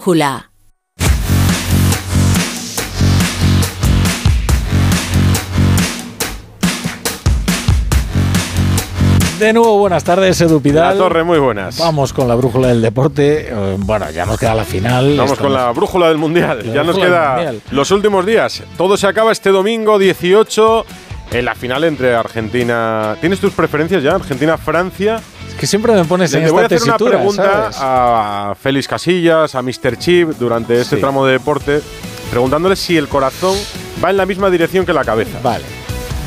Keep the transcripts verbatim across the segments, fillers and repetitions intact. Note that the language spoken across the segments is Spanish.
Jula. De nuevo, buenas tardes, Edu Pidal. La Torre, muy buenas. Vamos con la brújula del deporte. Bueno, ya nos queda la final. Vamos Estamos... con la brújula del Mundial. La ya nos queda los últimos días. Todo se acaba este domingo dieciocho en la final entre Argentina... ¿Tienes tus preferencias ya? Argentina-Francia. Es que siempre me pones en esta voy a hacer una pregunta, ¿sabes?, a Félix Casillas, a míster Chip, durante este sí. tramo de deporte, preguntándole si el corazón va en la misma dirección que la cabeza. Vale.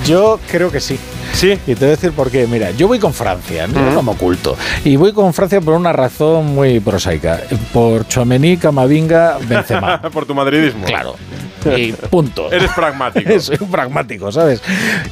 Yo creo que sí. Sí. Y te voy a decir por qué. Mira, yo voy con Francia, no uh-huh. como culto. Y voy con Francia por una razón muy prosaica. Por Chomení, Camavinga, Benzema. Por tu madridismo. Claro. Y punto. Eres pragmático. Soy un pragmático, ¿sabes?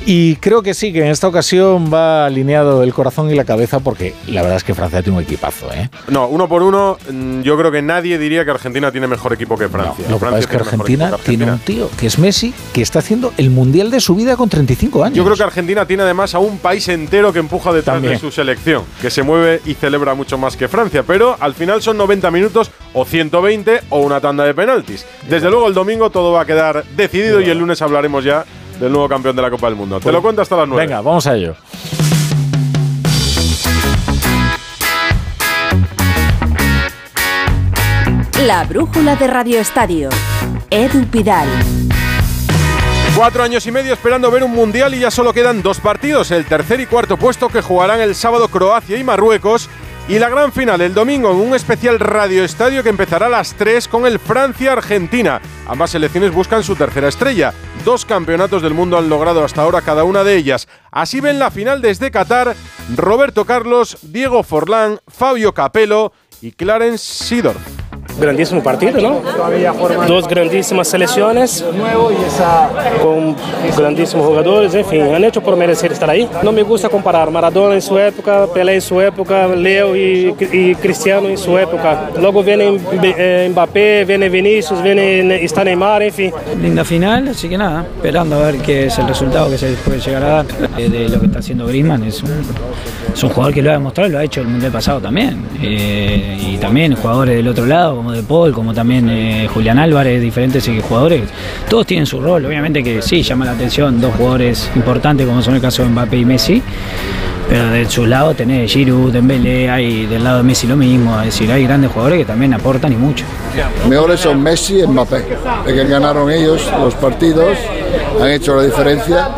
Y creo que sí, que en esta ocasión va alineado el corazón y la cabeza, porque la verdad es que Francia tiene un equipazo, ¿eh? No, uno por uno, yo creo que nadie diría que Argentina tiene mejor equipo que Francia. No, lo que pasa es que Argentina, Argentina tiene un tío, que es Messi, que está haciendo el Mundial de su vida con treinta y cinco años. Yo creo que Argentina tiene además a un país entero que empuja detrás También. de su selección, que se mueve y celebra mucho más que Francia, pero al final son noventa minutos o ciento veinte o una tanda de penaltis. Desde luego el domingo todo va a quedar decidido y el lunes hablaremos ya del nuevo campeón de la Copa del Mundo. Te lo cuento hasta las nueve. Venga, vamos a ello. La brújula de Radio Estadio. Edu Pidal. Cuatro años y medio esperando ver un Mundial y ya solo quedan dos partidos. El tercer y cuarto puesto que jugarán el sábado Croacia y Marruecos. Y la gran final el domingo en un especial Radio Estadio que empezará a las tres con el Francia-Argentina. Ambas selecciones buscan su tercera estrella. Dos campeonatos del mundo han logrado hasta ahora cada una de ellas. Así ven la final desde Qatar Roberto Carlos, Diego Forlán, Fabio Capello y Clarence Seedorf. Grandísimo partido, ¿no? Dos grandísimas selecciones con grandísimos jugadores, en fin, han hecho por merecer estar ahí. No me gusta comparar Maradona en su época, Pelé en su época, Leo y, y Cristiano en su época. Luego viene Mbappé, viene Vinicius, viene, está Neymar, en fin. Linda final, así que nada, esperando a ver qué es el resultado que se puede llegar a dar. De lo que está haciendo Griezmann, es un, es un jugador que lo ha demostrado, lo ha hecho el Mundial pasado también. Eh, y también jugadores del otro lado, como De Paul, como también eh, Julián Álvarez, diferentes jugadores, todos tienen su rol, obviamente que sí, llama la atención dos jugadores importantes como son el caso de Mbappé y Messi, pero de su lado tenés Giroud, Dembélé, hay del lado de Messi lo mismo, es decir, hay grandes jugadores que también aportan y mucho. Mejores son Messi y Mbappé, de que ganaron ellos los partidos, han hecho la diferencia,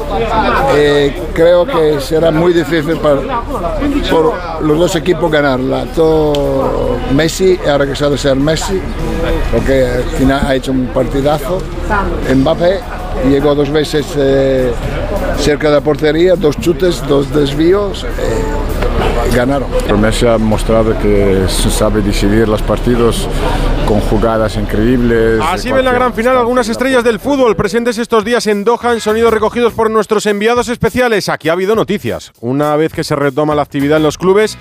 eh, creo que será muy difícil para por los dos equipos ganarla. Todo Messi ha regresado a ser Messi, porque al final ha hecho un partidazo. Mbappé llegó dos veces eh, cerca de la portería, dos chutes, dos desvíos, eh, ganaron. Messi ha mostrado que sabe decidir los partidos con jugadas increíbles. Así ven la gran final algunas estrellas del fútbol presentes estos días en Doha, en sonidos recogidos por nuestros enviados especiales. Aquí ha habido noticias. Una vez que se retoma la actividad en los clubes,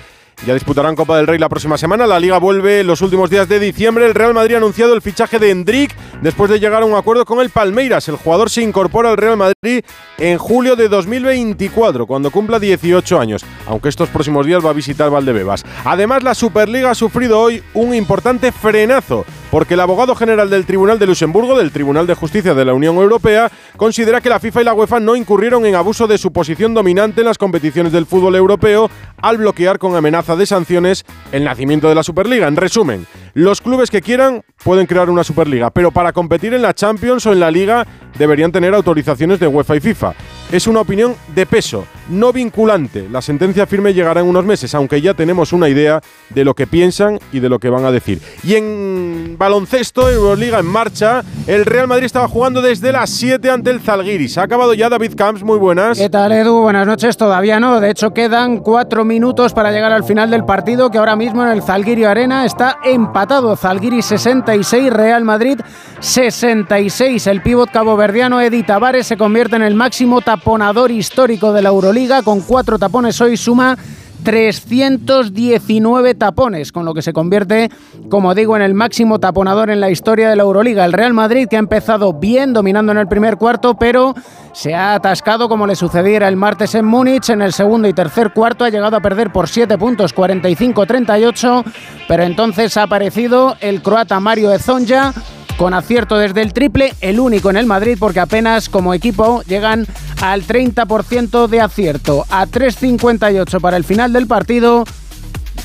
ya disputarán Copa del Rey la próxima semana. La Liga vuelve los últimos días de diciembre. El Real Madrid ha anunciado el fichaje de Endrick después de llegar a un acuerdo con el Palmeiras. El jugador se incorpora al Real Madrid en julio de dos mil veinticuatro, cuando cumpla dieciocho años, aunque estos próximos días va a visitar Valdebebas. Además, la Superliga ha sufrido hoy un importante frenazo, porque el abogado general del Tribunal de Luxemburgo, del Tribunal de Justicia de la Unión Europea, considera que la FIFA y la UEFA no incurrieron en abuso de su posición dominante en las competiciones del fútbol europeo al bloquear con amenaza de sanciones el nacimiento de la Superliga. En resumen, los clubes que quieran pueden crear una Superliga, pero para competir en la Champions o en la Liga deberían tener autorizaciones de UEFA y FIFA. Es una opinión de peso, no vinculante. La sentencia firme llegará en unos meses, aunque ya tenemos una idea de lo que piensan y de lo que van a decir. Y en baloncesto, Euroliga en marcha, el Real Madrid estaba jugando desde las siete ante el Zalgiris. Ha acabado ya David Camps, muy buenas. ¿Qué tal, Edu? Buenas noches, todavía no. De hecho, quedan cuatro minutos para llegar al final del partido, que ahora mismo en el Zalgiris Arena está empatado. Zalgiris sesenta y seis, Real Madrid sesenta y seis. El pívot caboverdiano Edi Tavares se convierte en el máximo taponador histórico de la Euroliga. Con cuatro tapones hoy suma trescientos diecinueve tapones, con lo que se convierte, como digo, en el máximo taponador en la historia de la Euroliga. El Real Madrid, que ha empezado bien, dominando en el primer cuarto, pero se ha atascado, como le sucediera el martes en Múnich. En el segundo y tercer cuarto ha llegado a perder por siete puntos, cuarenta y cinco a treinta y ocho, pero entonces ha aparecido el croata Mario Ezonja, con acierto desde el triple, el único en el Madrid, porque apenas como equipo llegan al treinta por ciento de acierto. A tres cincuenta y ocho para el final del partido,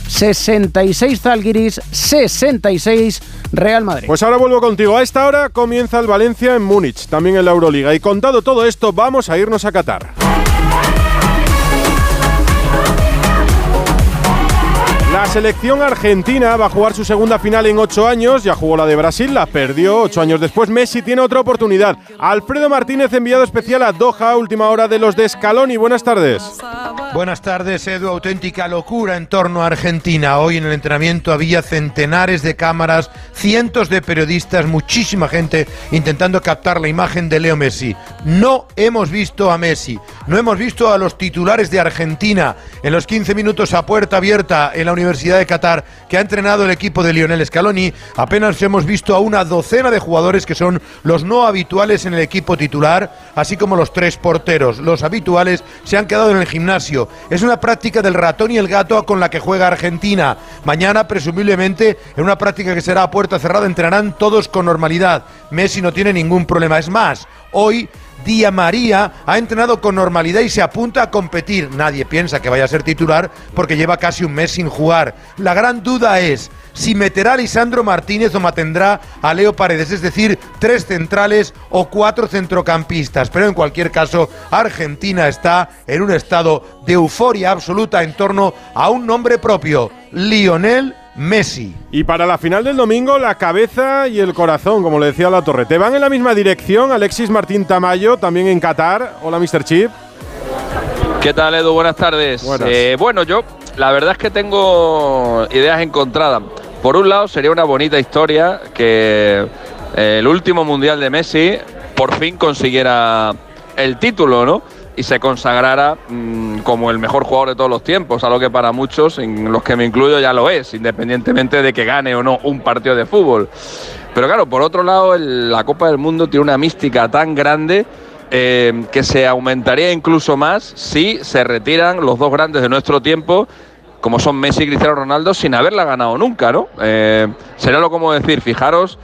sesenta y seis Zalgiris, sesenta y seis Real Madrid. Pues ahora vuelvo contigo. A esta hora comienza el Valencia en Múnich, también en la Euroliga. Y contado todo esto, vamos a irnos a Qatar. La selección argentina va a jugar su segunda final en ocho años, ya jugó la de Brasil, la perdió ocho años después. Messi tiene otra oportunidad. Alfredo Martínez, enviado especial a Doha, última hora de los de Scaloni. Buenas tardes. Buenas tardes, Edu. Auténtica locura en torno a Argentina. Hoy en el entrenamiento había centenares de cámaras, cientos de periodistas, muchísima gente intentando captar la imagen de Leo Messi. No hemos visto a Messi, no hemos visto a los titulares de Argentina en los quince minutos a puerta abierta en la Universidad Universidad de Qatar, que ha entrenado el equipo de Lionel Scaloni. Apenas hemos visto a una docena de jugadores que son los no habituales en el equipo titular, así como los tres porteros. Los habituales se han quedado en el gimnasio. Es una práctica del ratón y el gato con la que juega Argentina. Mañana, presumiblemente, en una práctica que será a puerta cerrada, entrenarán todos con normalidad. Messi no tiene ningún problema. Es más, hoy Di María ha entrenado con normalidad y se apunta a competir. Nadie piensa que vaya a ser titular porque lleva casi un mes sin jugar. La gran duda es si meterá a Lisandro Martínez o mantendrá a Leo Paredes, es decir, tres centrales o cuatro centrocampistas. Pero en cualquier caso, Argentina está en un estado de euforia absoluta en torno a un nombre propio, Lionel Messi. Y para la final del domingo, la cabeza y el corazón, como le decía la Torre, ¿te van en la misma dirección? Alexis Martín Tamayo, también en Qatar. Hola, míster Chip. ¿Qué tal, Edu? Buenas tardes. Buenas. Eh, bueno, yo la verdad es que tengo ideas encontradas. Por un lado, sería una bonita historia que el último Mundial de Messi por fin consiguiera el título, ¿no? Y se consagrara mmm, como el mejor jugador de todos los tiempos, algo que para muchos, en los que me incluyo, ya lo es, independientemente de que gane o no un partido de fútbol. Pero claro, por otro lado, el, la Copa del Mundo tiene una mística tan grande eh, que se aumentaría incluso más si se retiran los dos grandes de nuestro tiempo, como son Messi y Cristiano Ronaldo, sin haberla ganado nunca, ¿no? Eh, sería lo como decir, fijaros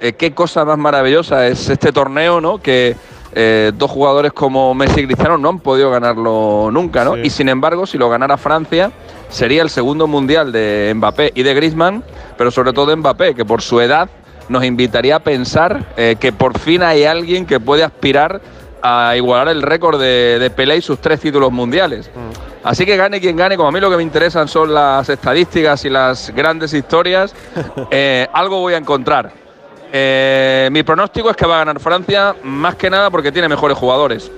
eh, qué cosa más maravillosa es este torneo, ¿no? Que Eh, dos jugadores como Messi y Cristiano no han podido ganarlo nunca, ¿no? Sí. Y sin embargo, si lo ganara Francia, sería el segundo mundial de Mbappé y de Griezmann, pero sobre todo de Mbappé, que por su edad nos invitaría a pensar eh, que por fin hay alguien que puede aspirar a igualar el récord de, de Pelé y sus tres títulos mundiales. Mm. Así que gane quien gane, como a mí lo que me interesan son las estadísticas y las grandes historias, eh, algo voy a encontrar. Eh, mi pronóstico es que va a ganar Francia, más que nada porque tiene mejores jugadores.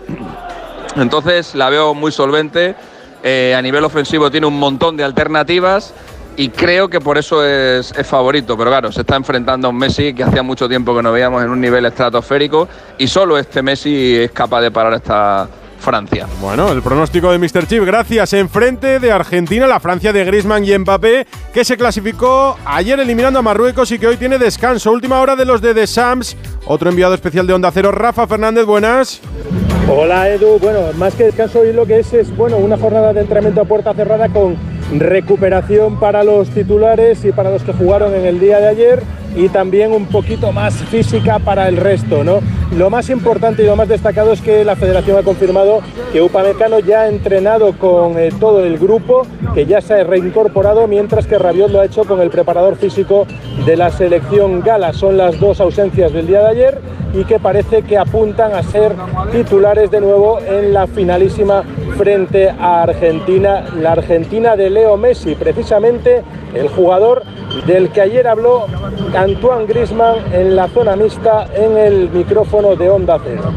Entonces la veo muy solvente, eh, a nivel ofensivo tiene un montón de alternativas y creo que por eso es, es favorito. Pero claro, se está enfrentando a un Messi que hacía mucho tiempo que no veíamos en un nivel estratosférico y solo este Messi es capaz de parar esta Francia. Bueno, el pronóstico de míster Chip, gracias. Enfrente de Argentina, la Francia de Griezmann y Mbappé, que se clasificó ayer eliminando a Marruecos y que hoy tiene descanso. Última hora de los de Deschamps. Otro enviado especial de Onda Cero, Rafa Fernández, buenas. Hola, Edu. Bueno, más que descanso, hoy lo que es es bueno, una jornada de entrenamiento a puerta cerrada con recuperación para los titulares y para los que jugaron en el día de ayer, y también un poquito más física para el resto, ¿no? Lo más importante y lo más destacado es que la Federación ha confirmado que Upamecano ya ha entrenado con eh, todo el grupo, que ya se ha reincorporado, mientras que Rabiot lo ha hecho con el preparador físico de la selección gala. Son las dos ausencias del día de ayer y que parece que apuntan a ser titulares de nuevo en la finalísima frente a Argentina, la Argentina de Leo Messi, precisamente el jugador del que ayer habló Antoine Griezmann en la zona mixta en el micrófono de Onda Cero.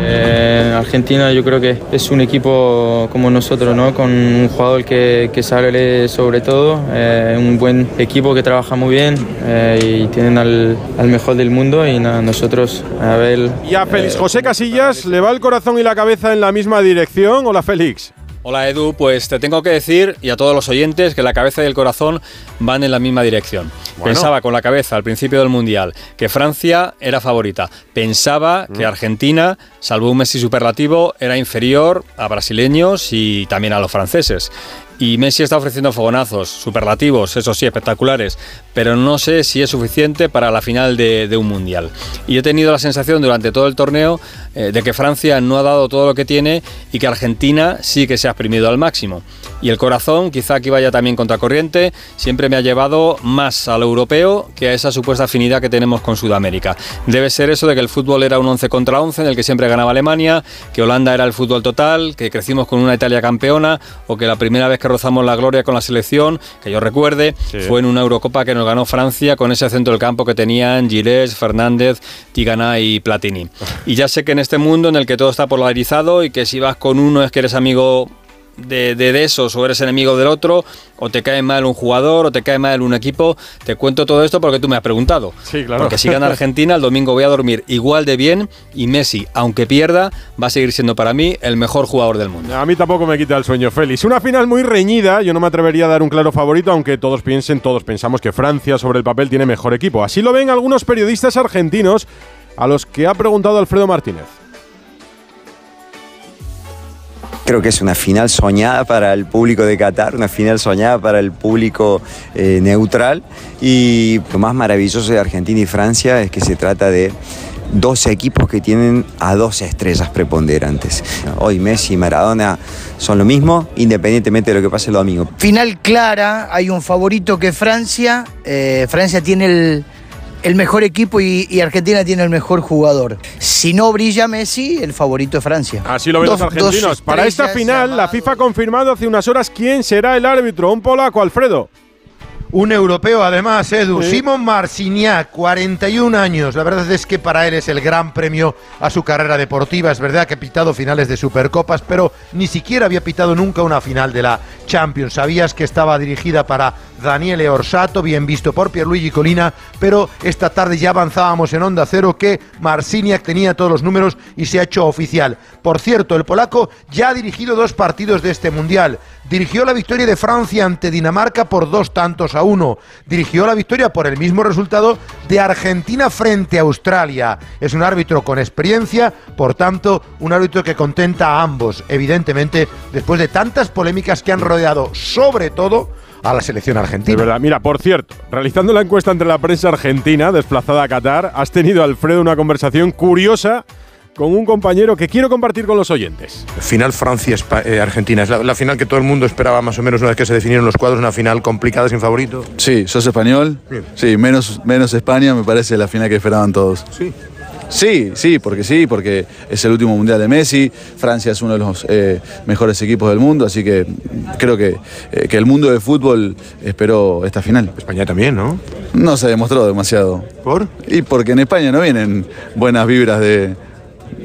Eh, Argentina yo creo que es un equipo como nosotros, ¿no? Con un jugador que, que sale sobre todo, eh, un buen equipo que trabaja muy bien eh, y tienen al, al mejor del mundo y nada, nosotros a ver. Y a Félix eh, José Casillas le va el corazón y la cabeza en la misma dirección. Hola, Félix. Hola Edu, pues te tengo que decir, y a todos los oyentes, que la cabeza y el corazón van en la misma dirección. Bueno. Pensaba con la cabeza al principio del Mundial que Francia era favorita. Pensaba mm. que Argentina, salvo un Messi superlativo, era inferior a brasileños y también a los franceses. Y Messi está ofreciendo fogonazos, superlativos, eso sí, espectaculares, pero no sé si es suficiente para la final de, de un Mundial. Y he tenido la sensación durante todo el torneo eh, de que Francia no ha dado todo lo que tiene y que Argentina sí que se ha exprimido al máximo. Y el corazón, quizá aquí vaya también contracorriente, siempre me ha llevado más a lo europeo que a esa supuesta afinidad que tenemos con Sudamérica. Debe ser eso de que el fútbol era un once contra once en el que siempre ganaba Alemania, que Holanda era el fútbol total, que crecimos con una Italia campeona, o que la primera vez que rozamos la gloria con la selección, que yo recuerde, sí. fue en una Eurocopa que nos ganó Francia con ese centro del campo que tenían Giroud, Fernández, Tigana y Platini. Y ya sé que en este mundo en el que todo está polarizado y que si vas con uno es que eres amigo de, de, de esos o eres enemigo del otro, o te cae mal un jugador o te cae mal un equipo, te cuento todo esto porque tú me has preguntado. Sí, claro. Porque si gana Argentina, el domingo voy a dormir igual de bien y Messi, aunque pierda, va a seguir siendo para mí el mejor jugador del mundo. A mí tampoco me quita el sueño, Félix. Una final muy reñida, yo no me atrevería a dar un claro favorito, aunque todos piensen, todos pensamos que Francia sobre el papel tiene mejor equipo. Así lo ven algunos periodistas argentinos a los que ha preguntado Alfredo Martínez. Creo que es una final soñada para el público de Qatar, una final soñada para el público eh, neutral, y lo más maravilloso de Argentina y Francia es que se trata de dos equipos que tienen a dos estrellas preponderantes. Hoy Messi y Maradona son lo mismo, independientemente de lo que pase el domingo. Final clara, hay un favorito que Francia, eh, Francia tiene el... el mejor equipo y, y Argentina tiene el mejor jugador. Si no brilla Messi, el favorito es Francia. Así lo ven los argentinos. Para esta final, la FIFA ha confirmado hace unas horas quién será el árbitro. Un polaco, Alfredo. Un europeo, además, Edu. Sí. Simon Marciniak, cuarenta y un años. La verdad es que para él es el gran premio a su carrera deportiva. Es verdad que ha pitado finales de Supercopas, pero ni siquiera había pitado nunca una final de la Champions. Sabías que estaba dirigida para Daniele Orsato, bien visto por Pierluigi Collina, pero esta tarde ya avanzábamos en Onda Cero que Marciniak tenía todos los números y se ha hecho oficial. Por cierto, el polaco ya ha dirigido dos partidos de este Mundial. Dirigió la victoria de Francia ante Dinamarca por dos tantos a uno. Dirigió la victoria por el mismo resultado de Argentina frente a Australia. Es un árbitro con experiencia, por tanto, un árbitro que contenta a ambos. Evidentemente, después de tantas polémicas que han rodeado, sobre todo, a la selección argentina. De verdad. Mira, por cierto, realizando la encuesta entre la prensa argentina, desplazada a Qatar, has tenido, Alfredo, una conversación curiosa con un compañero que quiero compartir con los oyentes. Final Francia-Argentina. Es la, la final que todo el mundo esperaba más o menos una vez que se definieron los cuadros, una final complicada sin favorito. Sí, sos español. Bien. Sí, menos, menos España me parece la final que esperaban todos. Sí. Sí, sí, porque sí, porque es el último Mundial de Messi, Francia es uno de los eh, mejores equipos del mundo, así que creo que, eh, que el mundo del fútbol esperó esta final. España también, ¿no? No se demostró demasiado. ¿Por? Y porque en España no vienen buenas vibras de...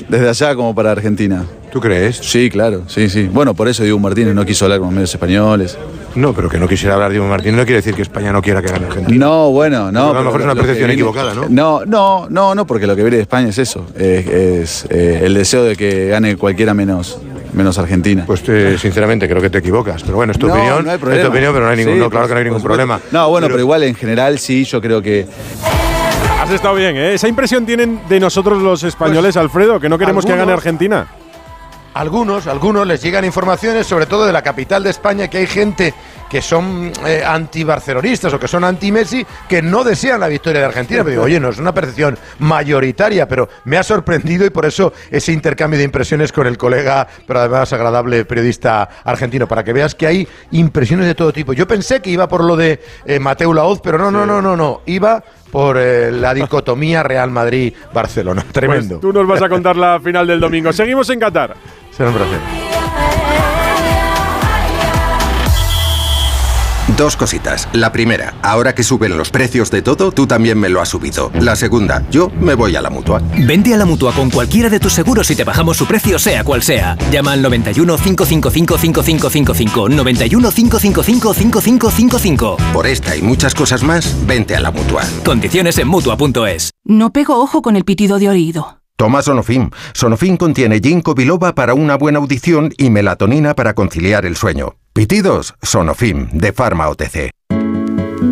desde allá como para Argentina. ¿Tú crees? Sí, claro, sí, sí. Bueno, por eso Diego Martínez no quiso hablar con los medios españoles. No, pero que no quisiera hablar Diego Martínez no quiere decir que España no quiera que gane Argentina. No, bueno, no. Pero a lo mejor lo, es una percepción viene, equivocada, ¿no? No, no, no, no, porque lo que viene de España es eso, es, es eh, el deseo de que gane cualquiera menos... menos Argentina. Pues eh, sinceramente creo que te equivocas, pero bueno, es tu no, opinión, no hay problema. Es tu opinión, pero no hay ningún, sí, no, claro que no hay ningún problema. No, bueno, pero, pero igual en general sí, yo creo que... Has estado bien, ¿eh? Esa impresión tienen de nosotros los españoles, pues, Alfredo, que no queremos algunos, que gane Argentina. Algunos, algunos les llegan informaciones, sobre todo de la capital de España, que hay gente que son eh, anti-barcelonistas o que son anti-Messi, que no desean la victoria de Argentina. Pero digo, oye, no es una percepción mayoritaria, pero me ha sorprendido y por eso ese intercambio de impresiones con el colega, pero además agradable periodista argentino, para que veas que hay impresiones de todo tipo. Yo pensé que iba por lo de eh, Mateu Laoz, pero no, no, no, no, no, iba por eh, la dicotomía Real Madrid-Barcelona. Tremendo. Pues tú nos vas a contar la final del domingo. Seguimos en Qatar. Será un placer. Dos cositas. La primera, ahora que suben los precios de todo, tú también me lo has subido. La segunda, yo me voy a la Mutua. Vente a la Mutua con cualquiera de tus seguros y te bajamos su precio, sea cual sea. Llama al noventa y uno, cinco cinco cinco, cinco cinco cinco cinco, noventa y uno, cinco cinco cinco, cinco cinco cinco cinco. Por esta y muchas cosas más, vente a la Mutua. Condiciones en Mutua punto es. No pego ojo con el pitido de oído. Toma Sonofim. Sonofim contiene ginkgo biloba para una buena audición y melatonina para conciliar el sueño. Pitidos, Sonofim, de Pharma O T C.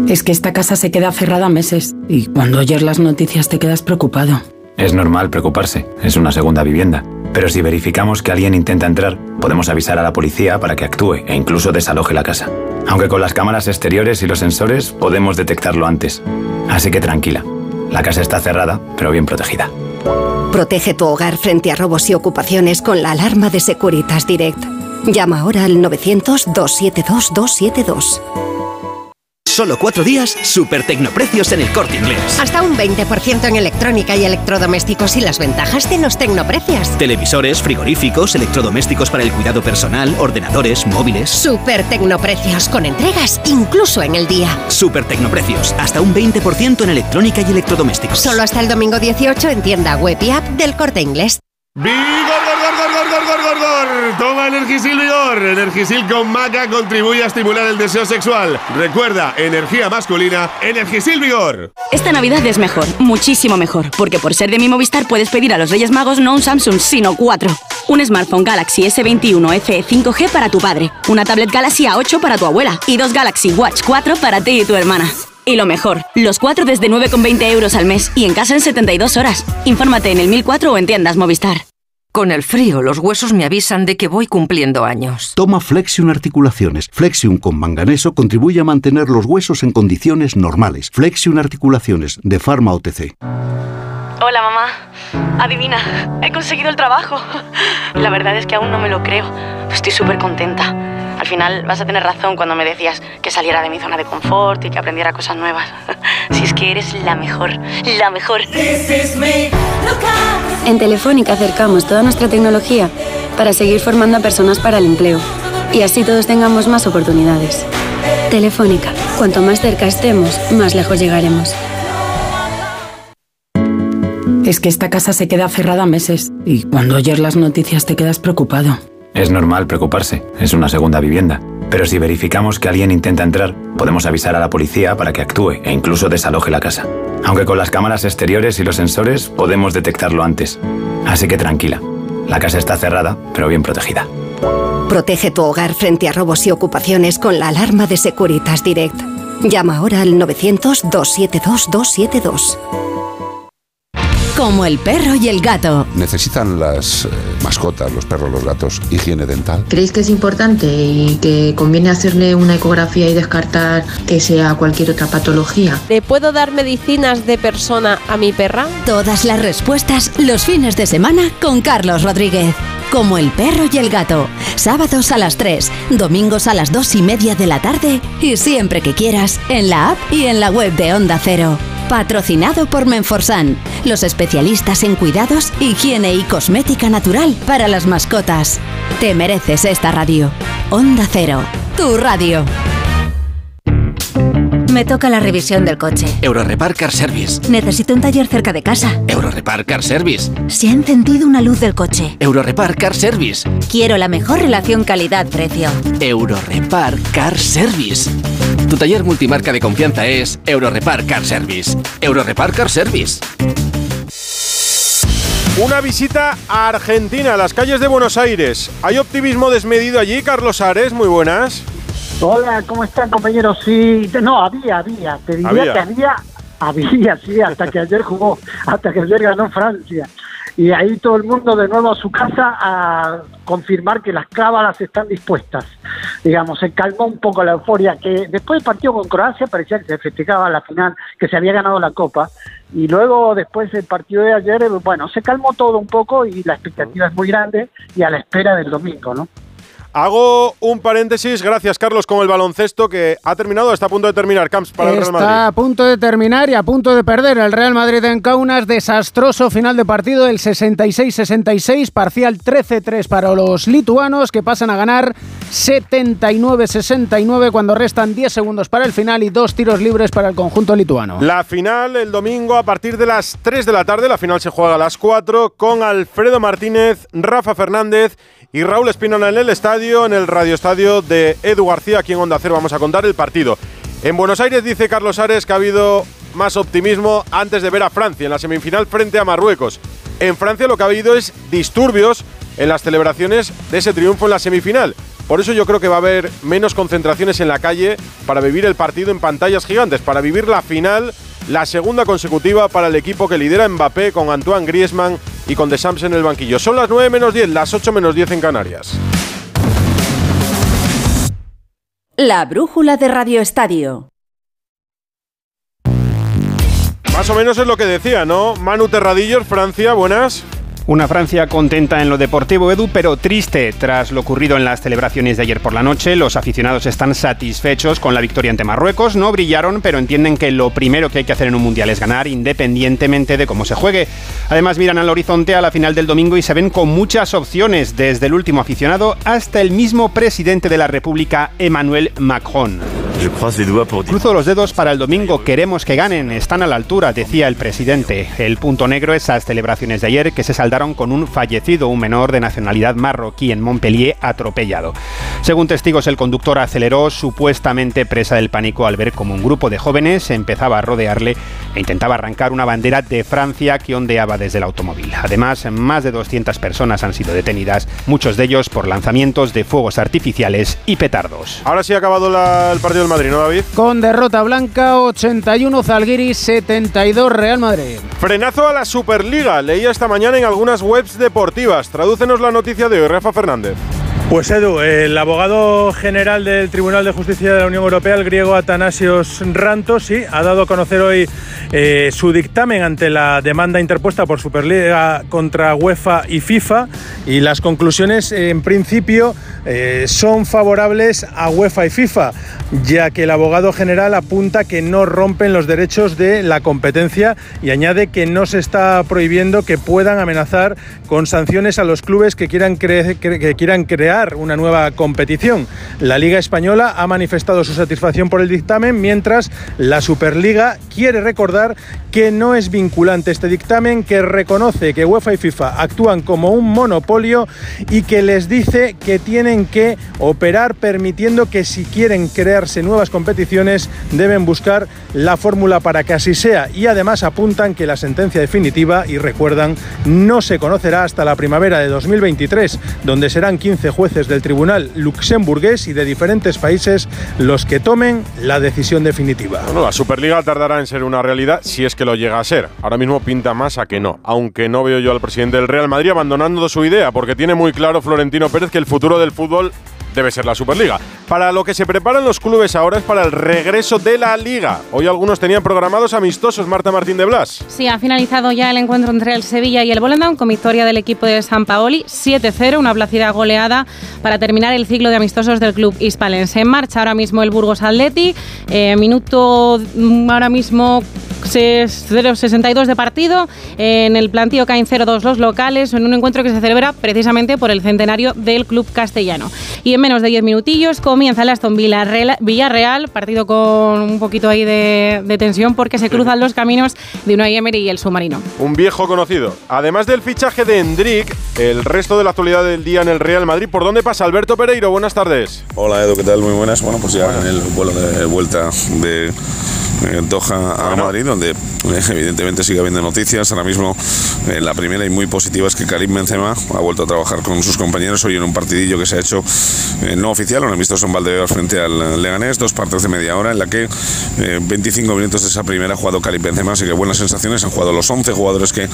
Es que esta casa se queda cerrada meses y cuando oyes las noticias te quedas preocupado. Es normal preocuparse, es una segunda vivienda. Pero si verificamos que alguien intenta entrar, podemos avisar a la policía para que actúe e incluso desaloje la casa. Aunque con las cámaras exteriores y los sensores podemos detectarlo antes. Así que tranquila, la casa está cerrada, pero bien protegida. Protege tu hogar frente a robos y ocupaciones con la alarma de Securitas Direct. Llama ahora al nueve cero cero, dos siete dos, dos siete dos. Solo cuatro días, super tecnoprecios en El Corte Inglés. Hasta un veinte por ciento en electrónica y electrodomésticos y las ventajas de los tecnoprecios. Televisores, frigoríficos, electrodomésticos para el cuidado personal, ordenadores, móviles. Super tecnoprecios con entregas incluso en el día. Super tecnoprecios, hasta un veinte por ciento en electrónica y electrodomésticos. Solo hasta el domingo dieciocho en tienda web y app del Corte Inglés. ¡Vigor! Toma Energisil Vigor. Energisil con maca contribuye a estimular el deseo sexual. Recuerda, energía masculina, Energisil Vigor. Esta Navidad es mejor, muchísimo mejor, porque por ser de mi Movistar puedes pedir a los Reyes Magos no un Samsung, sino cuatro. Un smartphone Galaxy S veintiuno F E cinco G para tu padre, una tablet Galaxy A ocho para tu abuela y dos Galaxy Watch cuatro para ti y tu hermana. Y lo mejor, los cuatro desde nueve con veinte euros al mes y en casa en setenta y dos horas. Infórmate en el mil cuatro o en tiendas Movistar. Con el frío, los huesos me avisan de que voy cumpliendo años. Toma Flexium Articulaciones. Flexium con manganeso contribuye a mantener los huesos en condiciones normales. Flexium Articulaciones, de Pharma O T C. Hola, mamá. Adivina, he conseguido el trabajo. La verdad es que aún no me lo creo. Estoy súper contenta. Al final vas a tener razón cuando me decías que saliera de mi zona de confort y que aprendiera cosas nuevas. Si es que eres la mejor, la mejor. En Telefónica acercamos toda nuestra tecnología para seguir formando a personas para el empleo y así todos tengamos más oportunidades. Telefónica, cuanto más cerca estemos, más lejos llegaremos. Es que esta casa se queda cerrada meses y cuando oyes las noticias te quedas preocupado. Es normal preocuparse, es una segunda vivienda. Pero si verificamos que alguien intenta entrar, podemos avisar a la policía para que actúe e incluso desaloje la casa. Aunque con las cámaras exteriores y los sensores podemos detectarlo antes. Así que tranquila, la casa está cerrada, pero bien protegida. Protege tu hogar frente a robos y ocupaciones con la alarma de Securitas Direct. Llama ahora al nueve cero cero, dos siete dos, dos siete dos. Como el perro y el gato. ¿Necesitan las eh, mascotas, los perros, los gatos, higiene dental? ¿Creéis que es importante y que conviene hacerle una ecografía y descartar que sea cualquier otra patología? ¿Le puedo dar medicinas de persona a mi perra? Todas las respuestas los fines de semana con Carlos Rodríguez. Como el perro y el gato. Sábados a las tres, domingos a las dos y media de la tarde y siempre que quieras en la app y en la web de Onda Cero. Patrocinado por Menforsan, los especialistas en cuidados, higiene y cosmética natural para las mascotas. Te mereces esta radio. Onda Cero, tu radio. Me toca la revisión del coche. Eurorepar Car Service. Necesito un taller cerca de casa. Eurorepar Car Service. Se ha encendido una luz del coche. Eurorepar Car Service. Quiero la mejor relación calidad-precio. Eurorepar Car Service. Tu taller multimarca de confianza es Eurorepar Car Service. Eurorepar Car Service. Una visita a Argentina, a las calles de Buenos Aires. ¿Hay optimismo desmedido allí, Carlos Ares? Muy buenas. Hola, ¿cómo están, compañeros? Sí, no, había, había, te diría ¿Había? que había, había, sí, hasta que ayer jugó, hasta que ayer ganó Francia. Y ahí todo el mundo de nuevo a su casa a confirmar que las cábalas están dispuestas. Digamos, se calmó un poco la euforia que después del partido con Croacia parecía que se festejaba la final, que se había ganado la Copa. Y luego, después del partido de ayer, bueno, se calmó todo un poco y la expectativa es muy grande y a la espera del domingo, ¿no? Hago un paréntesis, gracias Carlos, con el baloncesto que ha terminado, está a punto de terminar, Camps, para el Real Madrid. Está a punto de terminar y a punto de perder el Real Madrid en Kaunas, desastroso final de partido, el sesenta y seis sesenta y seis, parcial trece tres para los lituanos que pasan a ganar setenta y nueve sesenta y nueve cuando restan diez segundos para el final y dos tiros libres para el conjunto lituano. La final el domingo a partir de las tres de la tarde, la final se juega a las cuatro con Alfredo Martínez, Rafa Fernández y Raúl Espinola en el estadio, en el radioestadio de Edu García, aquí en Onda Cero vamos a contar el partido. En Buenos Aires dice Carlos Ares que ha habido más optimismo antes de ver a Francia en la semifinal frente a Marruecos. En Francia lo que ha habido es disturbios en las celebraciones de ese triunfo en la semifinal. Por eso yo creo que va a haber menos concentraciones en la calle para vivir el partido en pantallas gigantes, para vivir la final, la segunda consecutiva para el equipo que lidera Mbappé con Antoine Griezmann y con De Samps en el banquillo. Son las nueve menos diez, las ocho menos diez en Canarias. La brújula de Radio Estadio. Más o menos es lo que decía, ¿no? Manu Terradillos, Francia, buenas. Una Francia contenta en lo deportivo, Edu, pero triste tras lo ocurrido en las celebraciones de ayer por la noche. Los aficionados están satisfechos con la victoria ante Marruecos. No brillaron, pero entienden que lo primero que hay que hacer en un mundial es ganar, independientemente de cómo se juegue. Además, miran al horizonte a la final del domingo y se ven con muchas opciones, desde el último aficionado hasta el mismo presidente de la República, Emmanuel Macron. Cruzo los dedos para el domingo, queremos que ganen, están a la altura, decía el presidente. El punto negro es las celebraciones de ayer, que se saldaron con un fallecido, un menor de nacionalidad marroquí en Montpellier, atropellado. Según testigos, el conductor aceleró, supuestamente presa del pánico al ver como un grupo de jóvenes empezaba a rodearle e intentaba arrancar una bandera de Francia que ondeaba desde el automóvil. Además, más de doscientas personas han sido detenidas, muchos de ellos por lanzamientos de fuegos artificiales y petardos. Ahora sí ha acabado la, el partido del Madrid, ¿no, David? Con derrota blanca, ochenta y uno Zalgiris, setenta y dos Real Madrid. Frenazo a la Superliga, leía esta mañana en algunas webs deportivas. Tradúcenos la noticia de hoy, Rafa Fernández. Pues Edu, el abogado general del Tribunal de Justicia de la Unión Europea, el griego Atanasios Rantos, sí, ha dado a conocer hoy eh, su dictamen ante la demanda interpuesta por Superliga contra UEFA y FIFA, y las conclusiones en principio eh, son favorables a UEFA y FIFA, ya que el abogado general apunta que no rompen los derechos de la competencia y añade que no se está prohibiendo que puedan amenazar con sanciones a los clubes que quieran, cre- que quieran crear una nueva competición. La Liga Española ha manifestado su satisfacción por el dictamen, mientras la Superliga quiere recordar que no es vinculante este dictamen, que reconoce que UEFA y FIFA actúan como un monopolio y que les dice que tienen que operar permitiendo que si quieren crearse nuevas competiciones deben buscar la fórmula para que así sea, y además apuntan que la sentencia definitiva, y recuerdan, no se conocerá hasta la primavera de dos mil veintitrés, donde serán quince jueces jueces del tribunal luxemburgués y de diferentes países los que tomen la decisión definitiva. Bueno, la Superliga tardará en ser una realidad si es que lo llega a ser. Ahora mismo pinta más a que no, aunque no veo yo al presidente del Real Madrid abandonando su idea, porque tiene muy claro Florentino Pérez que el futuro del fútbol debe ser la Superliga. Para lo que se preparan los clubes ahora es para el regreso de la Liga. Hoy algunos tenían programados amistosos, Marta Martín de Blas. Sí, ha finalizado ya el encuentro entre el Sevilla y el Volendam con victoria del equipo de Sampaoli, siete cero, una plácida goleada para terminar el ciclo de amistosos del club hispalense. En marcha ahora mismo el Burgos Athletic, eh, minuto ahora mismo cero sesenta y dos de partido, en el plantío caen cero dos los locales, en un encuentro que se celebra precisamente por el centenario del club castellano. Y en menos de diez minutillos comienza el Aston Villa Villarreal, partido con un poquito ahí de, de tensión porque se cruzan los caminos de Unai Emery y el submarino. Un viejo conocido. Además del fichaje de Endrick, el resto de la actualidad del día en el Real Madrid, ¿por dónde pasa Alberto Pereiro? Buenas tardes. Hola Edu, ¿qué tal? Muy buenas. Bueno, pues ya en el vuelo de vuelta de Doha a bueno. Madrid, donde evidentemente sigue habiendo noticias. Ahora mismo eh, la primera y muy positiva es que Karim Benzema ha vuelto a trabajar con sus compañeros hoy en un partidillo que se ha hecho eh, no oficial, un amistoso en Valdebebas frente al Leganés, dos partes de media hora en la que eh, veinticinco minutos de esa primera ha jugado Karim Benzema, así que buenas sensaciones. Han jugado los once jugadores que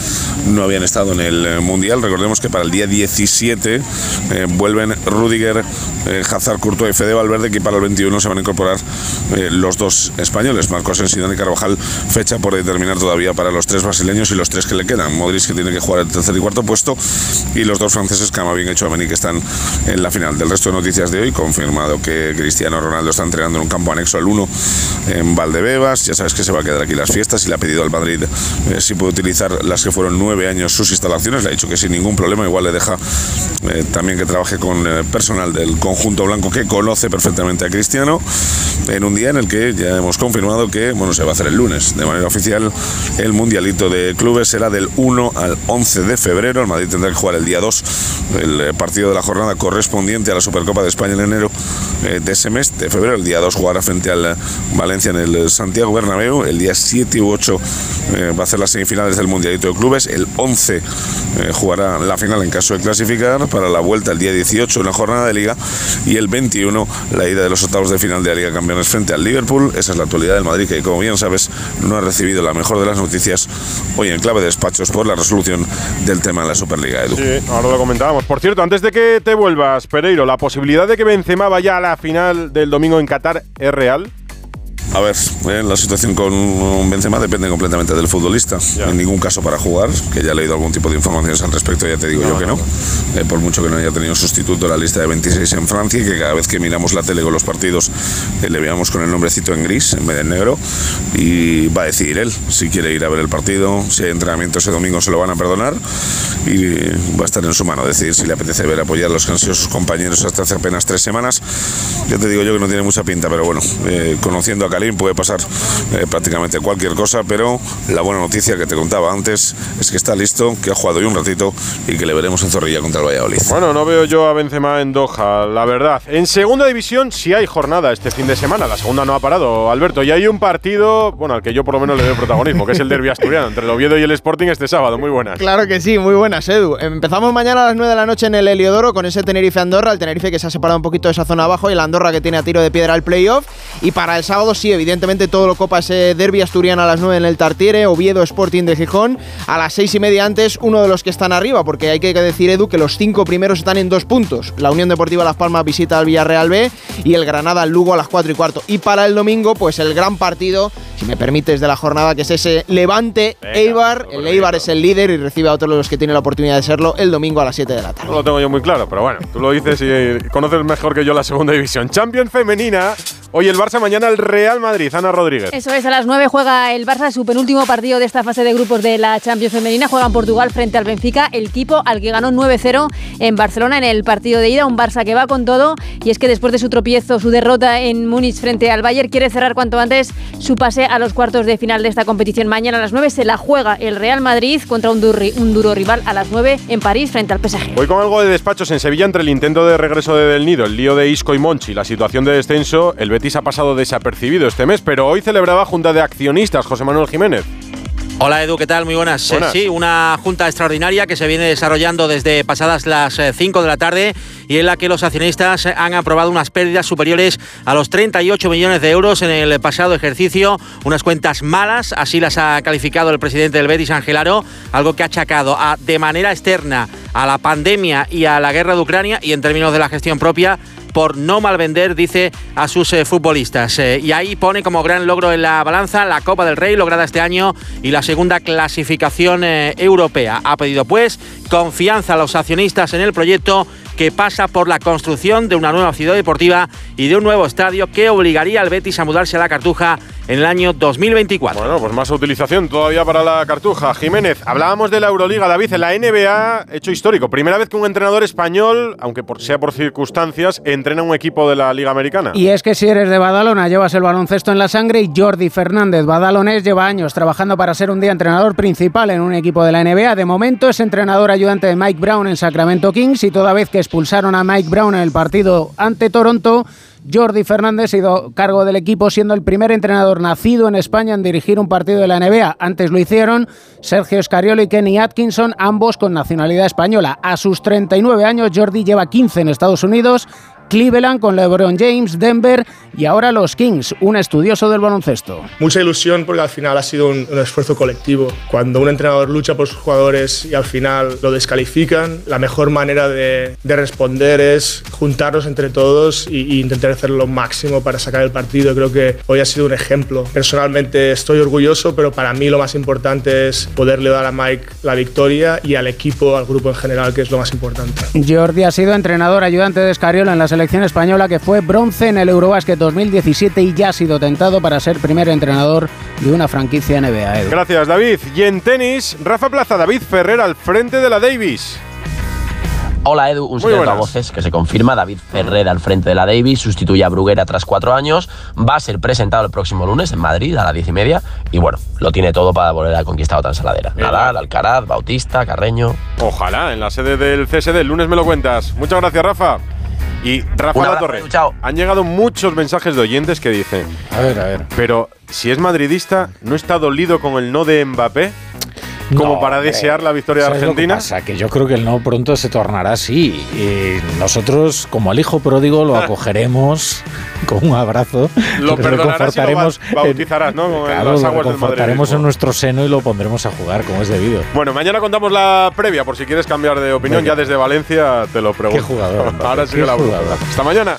no habían estado en el Mundial. Recordemos que para el día diecisiete eh, vuelven Rüdiger, eh, Hazard, Courtois y Fede Valverde, que para el veintiuno se van a incorporar eh, los dos españoles, Marcos Zidane y Carvajal, fecha por determinar todavía para los tres brasileños y los tres que le quedan. Modric, que tiene que jugar el tercer y cuarto puesto, y los dos franceses, Camavinga y Chomení, que están en la final. Del resto de noticias de hoy, confirmado que Cristiano Ronaldo está entrenando en un campo anexo al uno en Valdebebas. Ya sabes que se va a quedar aquí las fiestas y le ha pedido al Madrid eh, si puede utilizar las que fueron nueve años sus instalaciones. Le ha dicho que sin ningún problema, igual le deja eh, también que trabaje con eh, personal del conjunto blanco que conoce perfectamente a Cristiano, en un día en el que ya hemos confirmado que que, bueno, se va a hacer el lunes de manera oficial. El mundialito de clubes será del uno al once de febrero. El Madrid tendrá que jugar el día dos el partido de la jornada correspondiente a la Supercopa de España en enero de ese mes de febrero. El día dos jugará frente al Valencia en el Santiago Bernabéu. El día siete u ocho eh, va a hacer las semifinales del mundialito de clubes. El once eh, jugará la final en caso de clasificar para la vuelta. El día dieciocho una jornada de liga, y el veintiuno la ida de los octavos de final de la Liga de Campeones frente al Liverpool. Esa es la actualidad del Madrid, que, como bien sabes, no ha recibido la mejor de las noticias hoy en clave de despachos por la resolución del tema de la Superliga, Edu. Sí, ahora lo comentábamos. Por cierto, antes de que te vuelvas, Pereiro, ¿la posibilidad de que Benzema vaya a la final del domingo en Qatar es real? A ver, eh, la situación con Benzema depende completamente del futbolista. Ya. En ningún caso para jugar, que ya he leído algún tipo de informaciones al respecto, ya te digo no, yo que no. no. no. Eh, por mucho que no haya tenido sustituto en la lista de veintiséis en Francia, y que cada vez que miramos la tele con los partidos eh, le veamos con el nombrecito en gris en vez de en negro, y va a decidir él si quiere ir a ver el partido. Si hay entrenamiento ese domingo se lo van a perdonar, y va a estar en su mano decidir si le apetece ver apoyar a los que han sido sus compañeros hasta hace apenas tres semanas. Ya te digo yo que no tiene mucha pinta, pero bueno, eh, conociendo a Karim puede pasar eh, prácticamente cualquier cosa, pero la buena noticia que te contaba antes es que está listo, que ha jugado hoy un ratito y que le veremos en Zorrilla contra el Valladolid. Bueno, no veo yo a Benzema en Doha, la verdad. En segunda división sí hay jornada este fin de semana, la segunda no ha parado, Alberto, y hay un partido, bueno, al que yo por lo menos le doy protagonismo, que es el derbi asturiano entre el Oviedo y el Sporting este sábado. Muy buenas. Claro que sí, muy buenas, Edu. Empezamos mañana a las nueve de la noche en el Heliodoro con ese Tenerife-Andorra, el Tenerife que se ha separado un poquito de esa zona abajo y la Andorra que tiene a tiro de piedra el playoff. Y para el sábado sí, evidentemente todo lo copa ese derbi asturiano a las nueve en el Tartiere, Oviedo Sporting de Gijón. A las seis y media antes, uno de los que están arriba, porque hay que decir, Edu, que los cinco primeros están en dos puntos. La Unión Deportiva Las Palmas visita al Villarreal B y el Granada al Lugo a las cuatro y cuarto. Y para el domingo, pues el gran partido, si me permites, de la jornada, que es ese Levante Eibar. El Eibar es el líder y recibe a otro de los que tiene la oportunidad de serlo el domingo a las siete de la tarde. No lo tengo yo muy claro, pero bueno, tú lo dices y conoces mejor que yo la segunda división. Champions femenina. Hoy el Barça, mañana el Real Madrid. Ana Rodríguez. Eso es, a las nueve juega el Barça su penúltimo partido de esta fase de grupos de la Champions femenina. Juega en Portugal frente al Benfica, el equipo al que ganó nueve cero en Barcelona en el partido de ida. Un Barça que va con todo, y es que después de su tropiezo, su derrota en Múnich frente al Bayern, quiere cerrar cuanto antes su pase a los cuartos de final de esta competición. Mañana a las nueve se la juega el Real Madrid contra un, durri, un duro rival a las nueve en París frente al P S G. Voy con algo de despachos en Sevilla entre el intento de regreso de Del Nido, el lío de Isco y Monchi, la situación de descenso. El Betis ha pasado desapercibido este mes, pero hoy celebraba junta de accionistas, José Manuel Jiménez. Hola Edu, ¿qué tal? Muy buenas. buenas. Sí, una junta extraordinaria que se viene desarrollando desde pasadas las cinco de la tarde y en la que los accionistas han aprobado unas pérdidas superiores a los treinta y ocho millones de euros en el pasado ejercicio, unas cuentas malas, así las ha calificado el presidente del Betis, Ángel Aro, algo que ha achacado a, de manera externa a la pandemia y a la guerra de Ucrania, y en términos de la gestión propia, por no malvender, dice, a sus eh, futbolistas. Eh, y ahí pone como gran logro en la balanza la Copa del Rey lograda este año y la segunda clasificación eh, europea. Ha pedido, pues, confianza a los accionistas en el proyecto, que pasa por la construcción de una nueva ciudad deportiva y de un nuevo estadio que obligaría al Betis a mudarse a la Cartuja en el año dos mil veinticuatro. Bueno, pues más utilización todavía para la Cartuja. Jiménez, hablábamos de la Euroliga, David, en la N B A, hecho histórico. Primera vez que un entrenador español, aunque por, sea por circunstancias, entrena un equipo de la Liga Americana. Y es que si eres de Badalona, llevas el baloncesto en la sangre, y Jordi Fernández, badalonés, lleva años trabajando para ser un día entrenador principal en un equipo de la N B A. De momento es entrenador ayudante de Mike Brown en Sacramento Kings, y toda vez que expulsaron a Mike Brown en el partido ante Toronto, Jordi Fernández se hizo cargo del equipo, siendo el primer entrenador nacido en España en dirigir un partido de la N B A. Antes lo hicieron Sergio Scariolo y Kenny Atkinson, ambos con nacionalidad española. A sus treinta y nueve años, Jordi lleva quince en Estados Unidos, Cleveland con LeBron James, Denver y ahora los Kings, un estudioso del baloncesto. Mucha ilusión, porque al final ha sido un, un esfuerzo colectivo. Cuando un entrenador lucha por sus jugadores y al final lo descalifican, la mejor manera de, de responder es juntarnos entre todos y, y intentar hacer lo máximo para sacar el partido. Creo que hoy ha sido un ejemplo. Personalmente estoy orgulloso, pero para mí lo más importante es poderle dar a Mike la victoria y al equipo, al grupo en general, que es lo más importante. Jordi ha sido entrenador ayudante de Escariola en las selección española, que fue bronce en el Eurobásquet dos mil diecisiete, y ya ha sido tentado para ser primer entrenador de una franquicia N B A. Edu. Gracias, David. Y en tenis, Rafa Plaza, David Ferrer al frente de la Davis. Hola Edu, un secreto a voces que se confirma, David Ferrer al frente de la Davis, sustituye a Bruguera tras cuatro años, va a ser presentado el próximo lunes en Madrid a las diez y media y bueno, lo tiene todo para volver a conquistar otra ensaladera. Nadal, Alcaraz, Bautista, Carreño… Ojalá, en la sede del C S D, el lunes me lo cuentas. Muchas gracias, Rafa. Y Rafa abrazo, Torres, chao. Han llegado muchos mensajes de oyentes que dicen… A ver, a ver… Pero si es madridista, ¿no está dolido con el no de Mbappé? Como no, para desear eh, la victoria de Argentina. Que, pasa? que yo creo que el no pronto se tornará así. Y nosotros, como el hijo pródigo, lo acogeremos con un abrazo. Lo perdonarás y lo bautizarás, ¿no? Como claro, en las aguas lo reconfortaremos en nuestro seno y lo pondremos a jugar, como es debido. Bueno, mañana contamos la previa, por si quieres cambiar de opinión. Venga. Ya desde Valencia te lo pregunto. Qué jugador. Ahora sí que la pregunto. Hasta mañana.